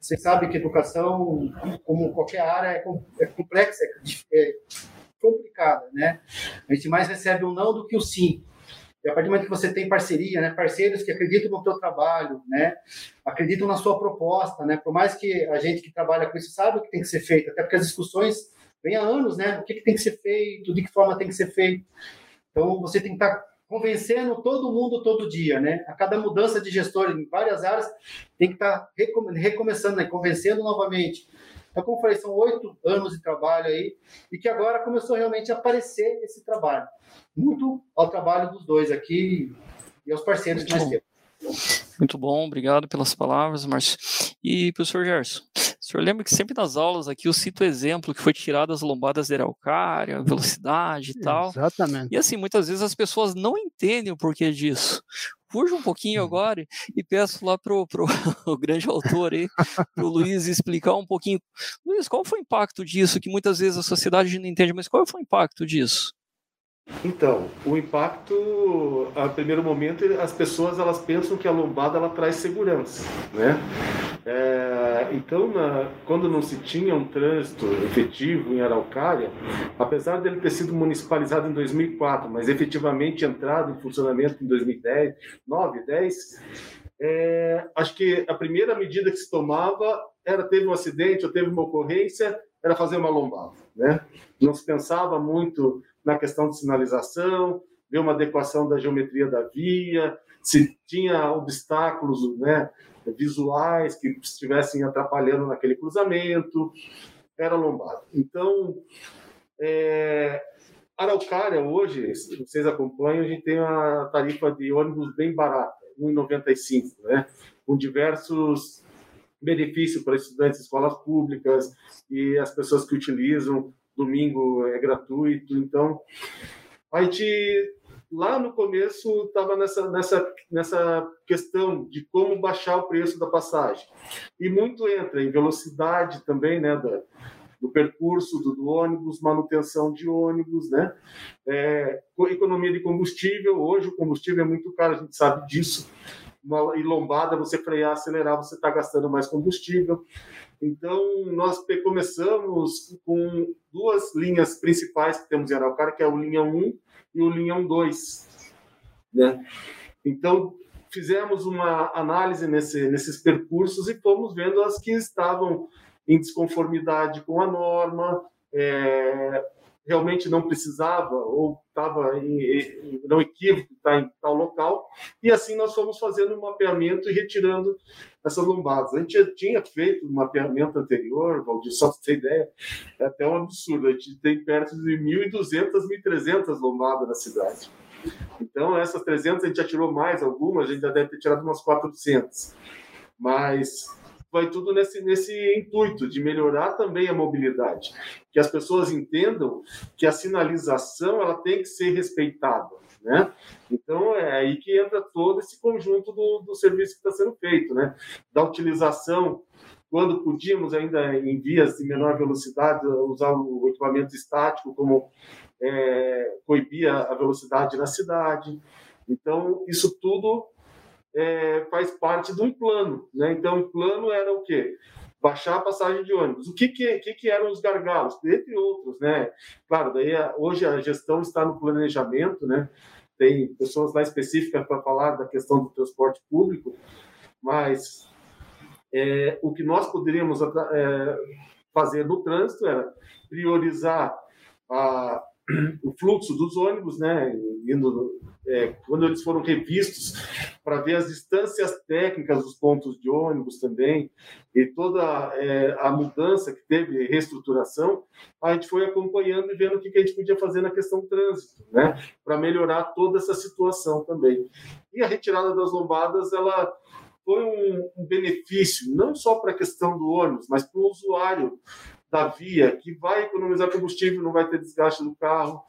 Vocês sabem que educação, como qualquer área, é complexa, é complicada, né? A gente mais recebe um não do que o sim. E a partir do momento que você tem parceria, né, parceiros que acreditam no teu trabalho, né, acreditam na sua proposta, né, por mais que a gente que trabalha com isso sabe o que tem que ser feito, até porque as discussões vêm há anos, né, o que, que tem que ser feito, de que forma tem que ser feito. Então, você tem que estar convencendo todo mundo todo dia, né, a cada mudança de gestor em várias áreas, tem que estar recomeçando, né, convencendo novamente. Então, como eu falei, são oito anos de trabalho aí, e que agora começou realmente a aparecer esse trabalho. Muito ao trabalho dos dois aqui e aos parceiros que nós temos. Muito bom, obrigado pelas palavras, Márcio. E, professor Gerson, o senhor lembra que sempre nas aulas aqui eu cito o exemplo que foi tirado das lombadas de Araucária, velocidade e tal. Exatamente. E assim, muitas vezes as pessoas não entendem o porquê disso. Fuja um pouquinho agora e peço lá para o grande autor aí, para o Luiz, explicar um pouquinho. Luiz, qual foi o impacto disso? Que muitas vezes a sociedade não entende, mas qual foi o impacto disso? Então, o impacto, a primeiro momento, as pessoas elas pensam que a lombada ela traz segurança, né? É, então, na, quando não se tinha um trânsito efetivo em Araucária, apesar dele ter sido municipalizado em dois mil e quatro, mas efetivamente entrado em funcionamento em dois mil e dez, nove, dez, é, acho que a primeira medida que se tomava era teve um acidente ou teve uma ocorrência, era fazer uma lombada, né? Não se pensava muito na questão de sinalização, ver uma adequação da geometria da via, se tinha obstáculos, né, visuais que estivessem atrapalhando naquele cruzamento, era lombada. Então, é, Araucária hoje, se vocês acompanham, a gente tem uma tarifa de ônibus bem barata, um real e noventa e cinco centavos, né, com diversos benefícios para estudantes de escolas públicas e as pessoas que utilizam. Domingo é gratuito, então a gente lá no começo estava nessa, nessa, nessa questão de como baixar o preço da passagem. E muito entra em velocidade também, né, da, do percurso do, do ônibus, manutenção de ônibus, né, é, economia de combustível. Hoje o combustível é muito caro, a gente sabe disso. Uma, e lombada, você frear, acelerar, você está gastando mais combustível. Então, nós começamos com duas linhas principais que temos em Araucária, que é o linha um e o linha um dois, né? Então, fizemos uma análise nesse, nesses percursos e fomos vendo as que estavam em desconformidade com a norma, é, realmente não precisava ou estava em, não equívoco, tá em tal local, e assim nós fomos fazendo um mapeamento e retirando essas lombadas. A gente já tinha feito um mapeamento anterior, Valdir, só para você ter ideia, é até um absurdo, a gente tem perto de mil e duzentas, mil e trezentas lombadas na cidade. Então, essas trezentas a gente já tirou mais algumas, a gente já deve ter tirado umas quatrocentas, mas vai tudo nesse, nesse intuito de melhorar também a mobilidade, que as pessoas entendam que a sinalização ela tem que ser respeitada, né? Então, é, É aí que entra todo esse conjunto do, do serviço que está sendo feito, né? Da utilização, quando podíamos ainda em vias de menor velocidade usar o equipamento estático, como é, coibia a velocidade na cidade. Então, isso tudo é, faz parte do plano, né? Então, o plano era o quê? Baixar a passagem de ônibus. O que, que, que, que eram os gargalos? Dentre outros, né? Claro, daí a, hoje a gestão está no planejamento, né? Tem pessoas lá específicas para falar da questão do transporte público, mas é, o que nós poderíamos é, fazer no trânsito era priorizar a, o fluxo dos ônibus, né? Indo, é, quando eles foram revistos, para ver as distâncias técnicas dos pontos de ônibus também, e toda é, a mudança que teve, reestruturação, a gente foi acompanhando e vendo o que a gente podia fazer na questão do trânsito, né? Para melhorar toda essa situação também. E a retirada das lombadas, ela foi um, um benefício, não só para a questão do ônibus, mas para o usuário da via, que vai economizar combustível, não vai ter desgaste do carro,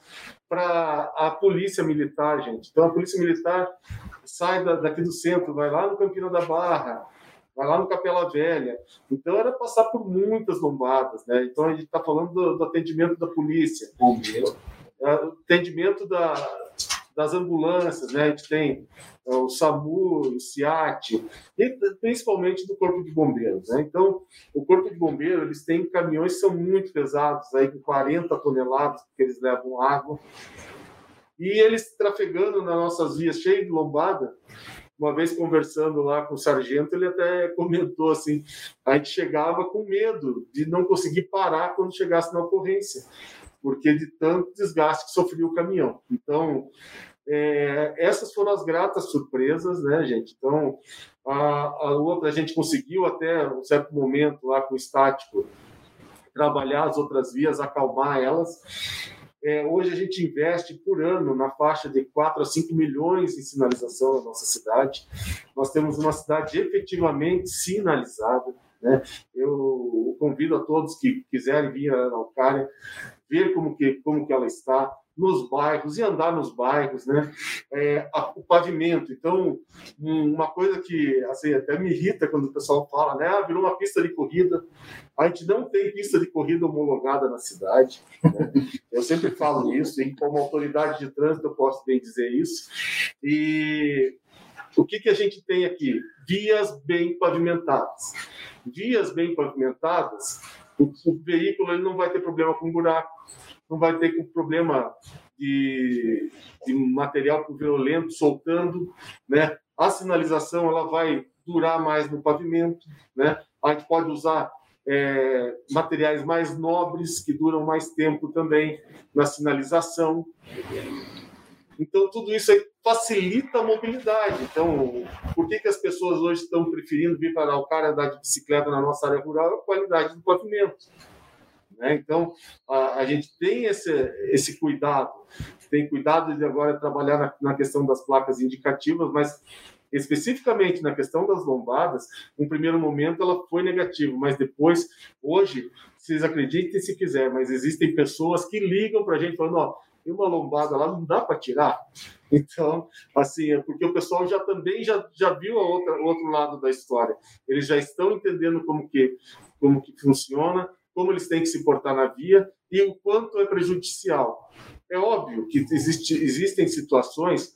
para a polícia militar, gente. Então, a polícia militar sai da, daqui do centro, vai lá no Campino da Barra, vai lá no Capela Velha. Então, era passar por muitas lombadas, né? Então, a gente está falando do, do atendimento da polícia, do atendimento da, das ambulâncias, né? A gente tem o SAMU, o SIAT, e principalmente do Corpo de Bombeiros, né? Então, o Corpo de Bombeiros, eles têm caminhões que são muito pesados, aí, com quarenta toneladas, porque eles levam água, e eles trafegando nas nossas vias, cheio de lombada. Uma vez conversando lá com o sargento, ele até comentou assim, a gente chegava com medo de não conseguir parar quando chegasse na ocorrência, porque de tanto desgaste que sofria o caminhão. Então, É, essas foram as gratas surpresas, né, gente? Então, a, a outra, a gente conseguiu até um certo momento lá com o estático trabalhar as outras vias, acalmar elas. É, hoje a gente investe por ano na faixa de quatro a cinco milhões em sinalização na nossa cidade. Nós temos uma cidade efetivamente sinalizada, né? Eu convido a todos que quiserem vir à Araucária, ver como que, como que ela está, nos bairros, e andar nos bairros, né? É, a, o pavimento. Então, uma coisa que assim, até me irrita quando o pessoal fala, né? Ah, virou uma pista de corrida. A gente não tem pista de corrida homologada na cidade, né? Eu sempre falo isso, e como autoridade de trânsito eu posso bem dizer isso. E o que, que a gente tem aqui? Vias bem pavimentadas. Vias bem pavimentadas, o, o veículo ele não vai ter problema com buraco, não vai ter problema de, de material violento soltando, né? A sinalização ela vai durar mais no pavimento, né? A gente pode usar é, materiais mais nobres que duram mais tempo também na sinalização. Então, tudo isso aí facilita a mobilidade. Então, por que, que as pessoas hoje estão preferindo vir para Araucária andar de bicicleta na nossa área rural? É a qualidade do pavimento, né? Então, a, a gente tem esse, esse cuidado, tem cuidado de agora trabalhar na, na questão das placas indicativas, mas especificamente na questão das lombadas, no primeiro momento ela foi negativa, mas depois, hoje, vocês acreditem se quiser, mas existem pessoas que ligam para a gente falando, ó, tem uma lombada lá, não dá para tirar. Então, assim, é porque o pessoal já também já, já viu a outra, o outro lado da história. Eles já estão entendendo como que, como que funciona, como eles têm que se portar na via e o quanto é prejudicial. É óbvio que existe, existem situações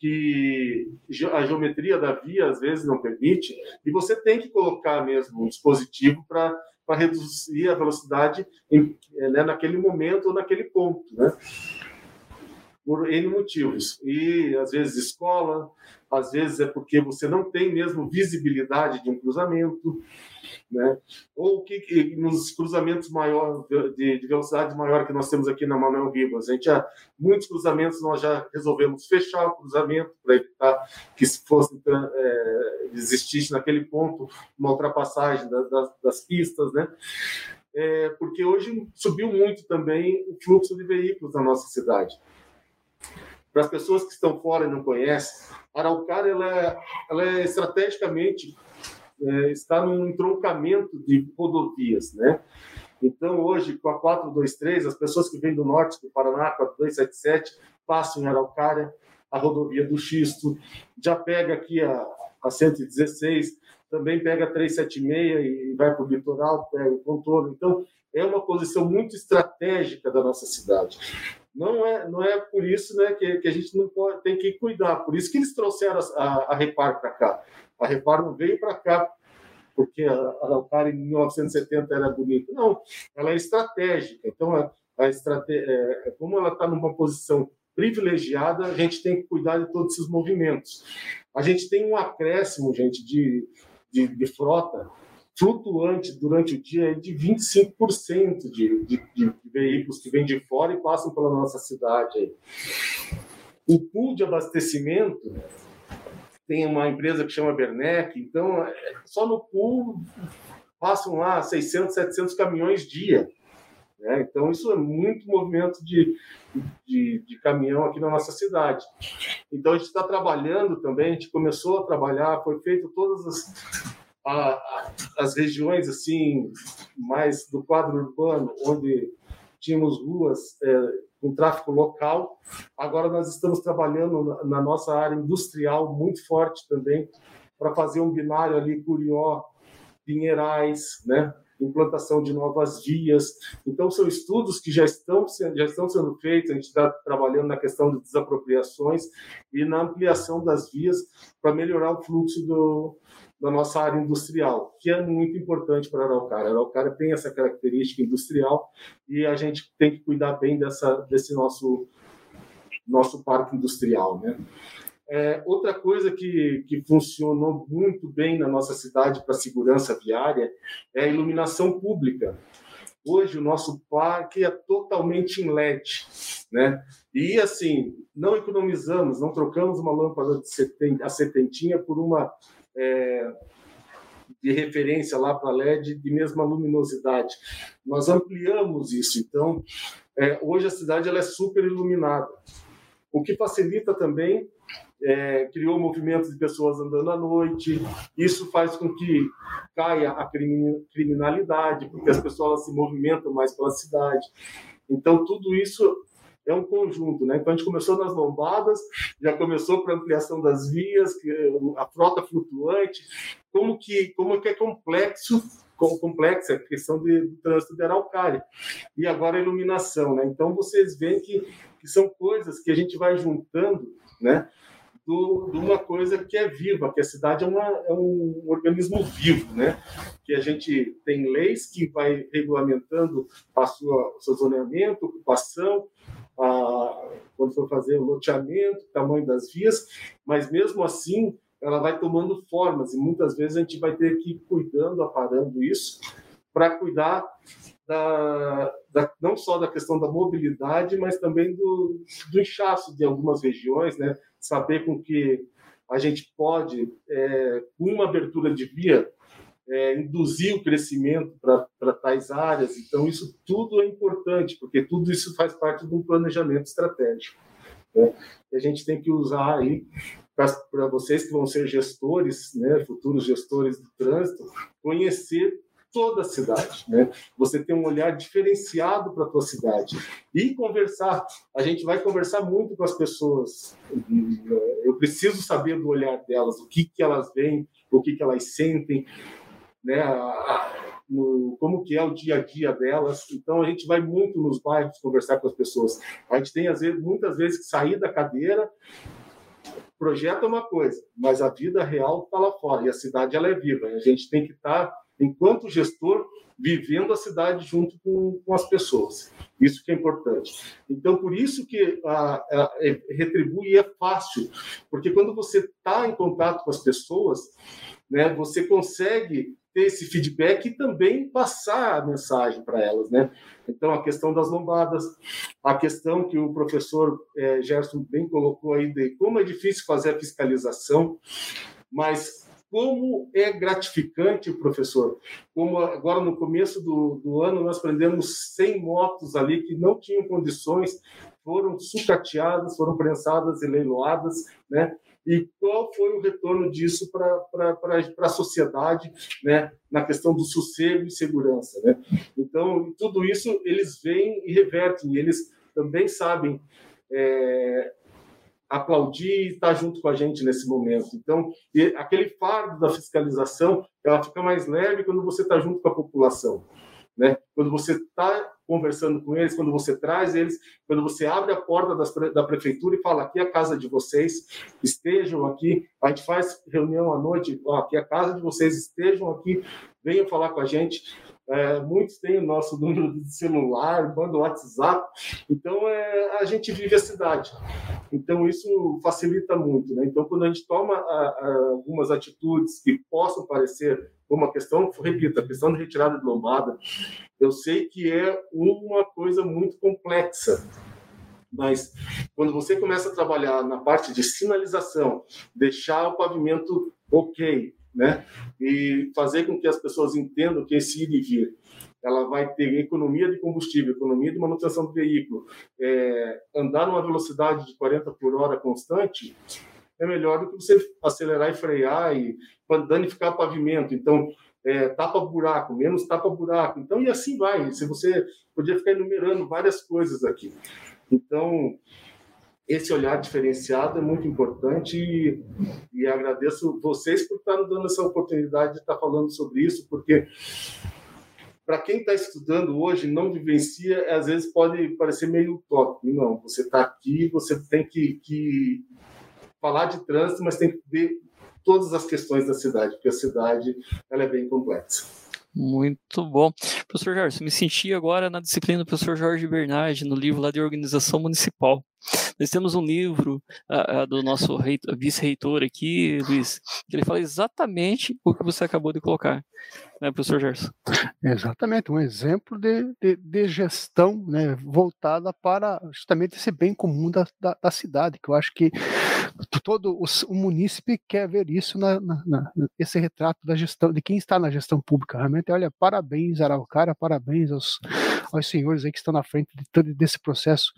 que a geometria da via, às vezes, não permite, e você tem que colocar mesmo um dispositivo para para reduzir a velocidade em, né, naquele momento ou naquele ponto, né? Por N motivos. E, às vezes, escola, às vezes é porque você não tem mesmo visibilidade de um cruzamento, né? Ou que nos cruzamentos maior, de, de velocidade maior que nós temos aqui na Manuel Ribas, a gente já, muitos cruzamentos nós já resolvemos fechar o cruzamento para evitar que se fosse, é, existisse naquele ponto uma ultrapassagem da, da, das pistas, né? É, porque hoje subiu muito também o fluxo de veículos na nossa cidade. Para as pessoas que estão fora e não conhecem, a Araucária ela é, ela é estrategicamente é, está num entroncamento de rodovias, né? Então, hoje, com a quatro dois três, as pessoas que vêm do norte do Paraná, com a quatro dois sete sete, passam em Araucária. a rodovia do Xisto, já pega aqui a, a cento e dezesseis, também pega trezentos e setenta e seis e vai para o litoral, pega o contorno. Então, é uma posição muito estratégica da nossa cidade. Não é, não é por isso, né, que, que a gente não pode, tem que cuidar. Por isso que eles trouxeram a, a, a Repar para cá. A Repar não veio para cá porque a, a Araucária em mil novecentos e setenta era bonita. Não, ela é estratégica. Então, a, a estrate, é, como ela está numa posição privilegiada, a gente tem que cuidar de todos esses movimentos. A gente tem um acréscimo, gente, de, de, de frota flutuante durante o dia de vinte e cinco por cento de, de, de veículos que vêm de fora e passam pela nossa cidade. O pool de abastecimento, tem uma empresa que chama Bernec, então só no pool passam lá seiscentos, setecentos caminhões dia. Né? Então, isso é muito movimento de, de, de caminhão aqui na nossa cidade. Então, a gente está trabalhando também, a gente começou a trabalhar, foi feito todas as, a, as regiões assim, mais do quadro urbano, onde tínhamos ruas é, com tráfego local. Agora, nós estamos trabalhando na, na nossa área industrial muito forte também, para fazer um binário ali, Curió, Pinheirais, né? Implantação de novas vias. Então, são estudos que já estão, já estão sendo feitos, a gente está trabalhando na questão de desapropriações e na ampliação das vias para melhorar o fluxo do, da nossa área industrial, que é muito importante para a Araucária. A Araucária tem essa característica industrial e a gente tem que cuidar bem dessa, desse nosso, nosso parque industrial, né? É, outra coisa que, que funcionou muito bem na nossa cidade para segurança viária é a iluminação pública. Hoje o nosso parque é totalmente em L E D, né? E assim, não economizamos, não trocamos uma lâmpada de seten, a setentinha por uma é, de referência lá para L E D de mesma luminosidade. Nós ampliamos isso, então é, hoje a cidade ela é super iluminada, o que facilita também. É, criou movimentos de pessoas andando à noite, isso faz com que caia a criminalidade, porque as pessoas se movimentam mais pela cidade. Então, tudo isso é um conjunto, né? Então, a gente começou nas lombadas, já começou para ampliação das vias, a frota flutuante, como que, como que é complexo, como complexa a questão de, do trânsito de Araucária. E agora a iluminação, né? Então, vocês veem que, que são coisas que a gente vai juntando, né? Do, de uma coisa que é viva, que a cidade é, uma, é um organismo vivo, né? Que a gente tem leis que vai regulamentando a sua, o seu zoneamento, ocupação, a, quando for fazer o loteamento, tamanho das vias, mas mesmo assim ela vai tomando formas e muitas vezes a gente vai ter que ir cuidando, aparando isso, para cuidar da, da, não só da questão da mobilidade, mas também do, do inchaço de algumas regiões, né? Saber com que a gente pode, é, com uma abertura de via, é, induzir o crescimento para tais áreas. Então, isso tudo é importante, porque tudo isso faz parte de um planejamento estratégico, né? E a gente tem que usar aí, para vocês que vão ser gestores, né, futuros gestores do trânsito, conhecer toda a cidade, né? Você tem um olhar diferenciado para a tua cidade e conversar. A gente vai conversar muito com as pessoas. Eu preciso saber do olhar delas, o que que elas veem, o que que elas sentem, né? Como que é o dia a dia delas. Então a gente vai muito nos bairros conversar com as pessoas. A gente tem às vezes, muitas vezes que sair da cadeira. Projeta é uma coisa, mas a vida real está lá fora e a cidade ela é viva. A gente tem que estar tá, enquanto gestor, vivendo a cidade junto com, com as pessoas. Isso que é importante. Então, por isso que a, a, é, retribui é fácil, porque quando você está em contato com as pessoas, né, você consegue ter esse feedback e também passar a mensagem para elas, né? Então, a questão das lombadas, a questão que o professor é, Gerson bem colocou aí, de como é difícil fazer a fiscalização, mas como é gratificante, professor, como agora no começo do, do ano nós prendemos cem motos ali que não tinham condições, foram sucateadas, foram prensadas e leiloadas, né? E qual foi o retorno disso para a sociedade, né? Na questão do sossego e segurança, né? Então, tudo isso eles veem e revertem, eles também sabem é, aplaudir e estar junto com a gente nesse momento. Então, aquele fardo da fiscalização, ela fica mais leve quando você está junto com a população, né? Quando você está conversando com eles, quando você traz eles, quando você abre a porta das, da prefeitura e fala, aqui é a casa de vocês, estejam aqui, a gente faz reunião à noite, ó, aqui é a casa de vocês, estejam aqui, venham falar com a gente. É, muitos têm o nosso número de celular, mandam WhatsApp, então é, a gente vive a cidade, então isso facilita muito, né? Então quando a gente toma a, a, algumas atitudes que possam parecer uma questão, repito, a questão de retirada de lombada, eu sei que é uma coisa muito complexa, mas quando você começa a trabalhar na parte de sinalização, deixar o pavimento ok, né? E fazer com que as pessoas entendam que esse ir e vir, ela vai ter economia de combustível, economia de manutenção do veículo, é, andar numa velocidade de quarenta por hora constante, é melhor do que você acelerar e frear e danificar o pavimento. Então, é, tapa-buraco, menos tapa-buraco. Então, e assim vai. Se você podia ficar enumerando várias coisas aqui. Então, esse olhar diferenciado é muito importante e, e agradeço vocês por estar nos dando essa oportunidade de estar falando sobre isso, porque para quem está estudando hoje, não vivencia, às vezes pode parecer meio utópico. Não, você está aqui, você tem que, que falar de trânsito, mas tem que ver todas as questões da cidade, porque a cidade ela é bem complexa. Muito bom. Professor Gerson, me senti agora na disciplina do professor Jorge Bernardi, no livro lá de Organização Municipal. Nós temos um livro a, a, do nosso vice-reitor aqui, Luiz, que ele fala exatamente o que você acabou de colocar, né, professor Gerson? Exatamente, um exemplo de, de, de gestão, né, voltada para justamente esse bem comum da, da, da cidade, que eu acho que todo o, o munícipe quer ver isso, na, na, na, esse retrato da gestão, de quem está na gestão pública. Realmente, olha, parabéns, Araucária, parabéns aos, aos senhores aí que estão na frente de todo desse processo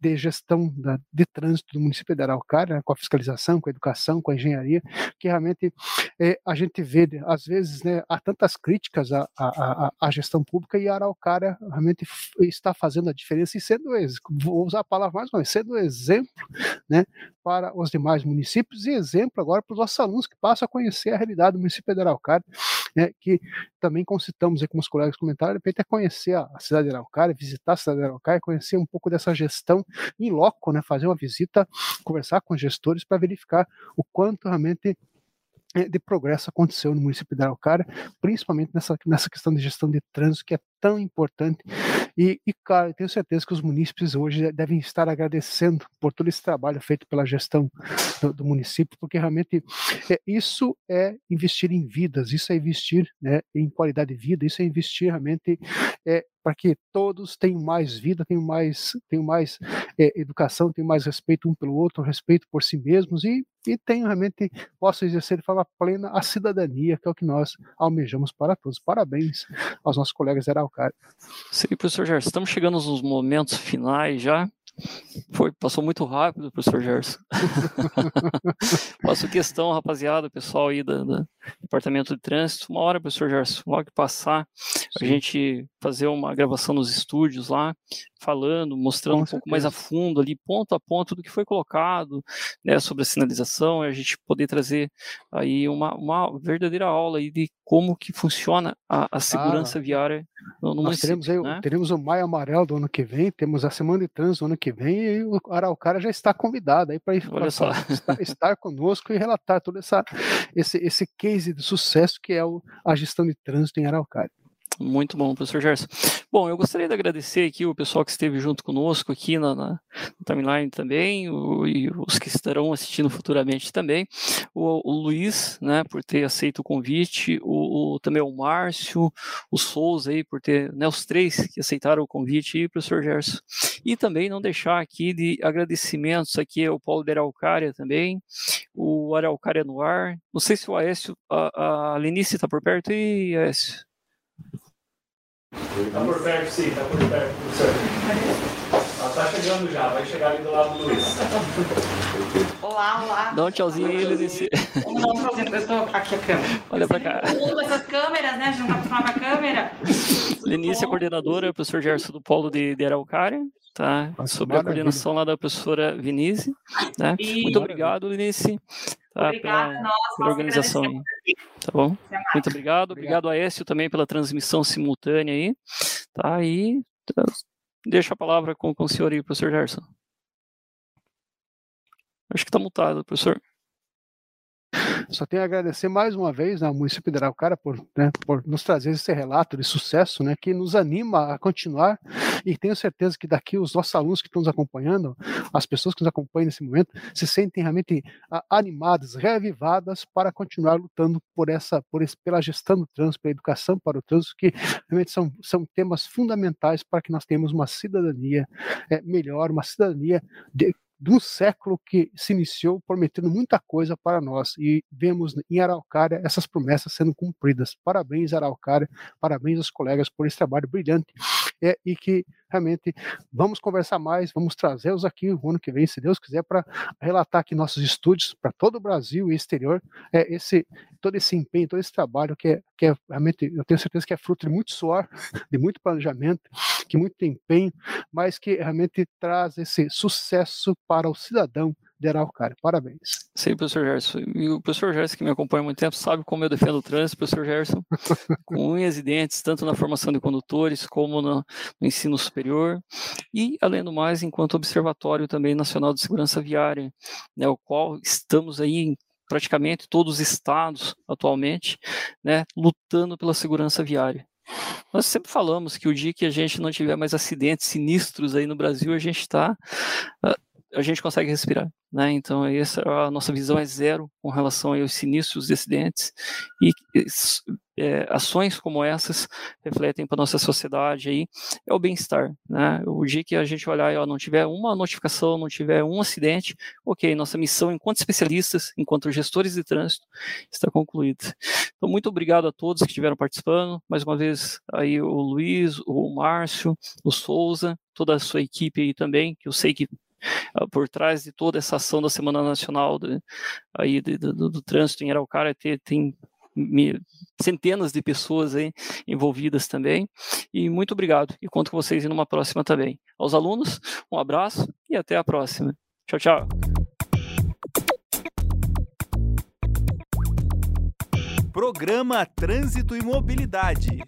de gestão da, de trânsito do município de Araucária, né, com a fiscalização, com a educação, com a engenharia, que realmente é, a gente vê, às vezes, né, há tantas críticas à, à, à gestão pública e a Araucária realmente está fazendo a diferença e sendo, ex, vou usar a palavra mais uma vez, sendo exemplo, né, para os demais municípios e exemplo agora para os nossos alunos que passam a conhecer a realidade do município de Araucária, né, que também concitamos aí, como os colegas comentaram, de repente é conhecer a cidade de Araucária, visitar a cidade de Araucária, conhecer um pouco dessa gestão em loco, né, fazer uma visita, conversar com os gestores para verificar o quanto realmente de progresso aconteceu no município de Araucária, principalmente nessa, nessa questão de gestão de trânsito, que é tão importante. E, e, cara, eu tenho certeza que os munícipes hoje devem estar agradecendo por todo esse trabalho feito pela gestão do, do município, porque realmente é, isso é investir em vidas, isso é investir, né, em qualidade de vida, isso é investir realmente é, para que todos tenham mais vida, tenham mais, tenham mais é, educação, tenham mais respeito um pelo outro, respeito por si mesmos e, e tenham realmente, possam exercer de forma plena a cidadania, que é o que nós almejamos para todos. Parabéns aos nossos colegas da Araucária. Sim, professor Gerson, estamos chegando nos momentos finais já. Foi, passou muito rápido, professor Gerson. Faço questão, rapaziada, pessoal aí da, da Departamento de Trânsito. Uma hora, professor Gerson, logo que passar, a gente fazer uma gravação nos estúdios lá, falando, mostrando um pouco mais a fundo ali, ponto a ponto do que foi colocado, né, sobre a sinalização, e a gente poder trazer aí uma, uma verdadeira aula aí de como que funciona a, a segurança ah, viária no nós município. Teremos, aí, né? Teremos o Maio Amarelo do ano que vem, temos a Semana de Trânsito do ano que vem e o Araucária já está convidado aí para estar, estar conosco e relatar todo essa, esse, esse case de sucesso que é o, a gestão de trânsito em Araucária. Muito bom, professor Gerson. Bom, eu gostaria de agradecer aqui o pessoal que esteve junto conosco aqui na, na timeline também, o, e os que estarão assistindo futuramente também, o, o Luiz, né, por ter aceito o convite, o, o, também o Márcio, o Souza aí, por ter, né, os três que aceitaram o convite aí, professor Gerson. E também não deixar aqui de agradecimentos aqui ao Paulo de Araucária também, o Araucária no ar, não sei se o Aécio, a, a Lenice está por perto, e Aécio? Tá por perto, sim, tá por perto, certo. Ela tá chegando já, vai chegar ali do lado do Luiz. Olá, olá. Dá um tchauzinho aí, Luiz. Não, tchauzinho, eu estou aqui a câmera. Olha pra cá. Essas câmeras, né? A gente não tá acostumado com a câmera. Lenice é coordenadora, professor Gerson do Polo de, de Araucária. tá? Sob a coordenação lá da professora Lenice, né? E... Muito obrigado, Lenice, tá, obrigado, pela, nossa, pela organização. Tá bom? Muito obrigado. Obrigado, Aécio, também pela transmissão simultânea aí. Tá, e tá, deixo a palavra com, com o senhor e o professor Gerson. Acho que está multado, professor. Só tenho a agradecer mais uma vez ao município de Araucária por, né, por nos trazer esse relato de sucesso, né, que nos anima a continuar, e tenho certeza que daqui os nossos alunos que estão nos acompanhando, as pessoas que nos acompanham nesse momento, se sentem realmente animadas, reavivadas para continuar lutando por essa, por esse, pela gestão do trânsito, pela educação para o trânsito, que realmente são, são temas fundamentais para que nós tenhamos uma cidadania é, melhor, uma cidadania de, de um século que se iniciou prometendo muita coisa para nós, e vemos em Araucária essas promessas sendo cumpridas. Parabéns, Araucária, parabéns aos colegas por esse trabalho brilhante, é, e que realmente vamos conversar mais, vamos trazê-los aqui o ano que vem, se Deus quiser, para relatar aqui nossos estúdios para todo o Brasil e exterior, é, esse, todo esse empenho, todo esse trabalho que é, que é realmente, eu tenho certeza que é fruto de muito suor, de muito planejamento, que muito empenho, mas que realmente traz esse sucesso para o cidadão de Araucária. Parabéns. Sim, professor Gerson. E o professor Gerson, que me acompanha há muito tempo, sabe como eu defendo o trânsito, professor Gerson, com unhas e dentes, tanto na formação de condutores como no, no ensino superior, e, além do mais, enquanto Observatório também Nacional de Segurança Viária, né, o qual estamos aí em praticamente todos os estados atualmente, né, lutando pela segurança viária. Nós sempre falamos que o dia que a gente não tiver mais acidentes sinistros aí no Brasil, a gente tá, a gente consegue respirar, né? Então essa, a nossa visão é zero com relação aos sinistros e acidentes, e é, ações como essas refletem para a nossa sociedade aí, é o bem-estar, né? O dia que a gente olhar e ó, não tiver uma notificação, não tiver um acidente, ok, nossa missão enquanto especialistas, enquanto gestores de trânsito, está concluída. Então, muito obrigado a todos que estiveram participando, mais uma vez aí o Luiz, o Márcio, o Souza, toda a sua equipe aí também, que eu sei que por trás de toda essa ação da Semana Nacional do, aí, do, do, do Trânsito em Araucária tem, tem centenas de pessoas aí envolvidas também, e muito obrigado, e conto com vocês em uma próxima também. Aos alunos, um abraço e até a próxima. Tchau, tchau. Programa Trânsito e Mobilidade.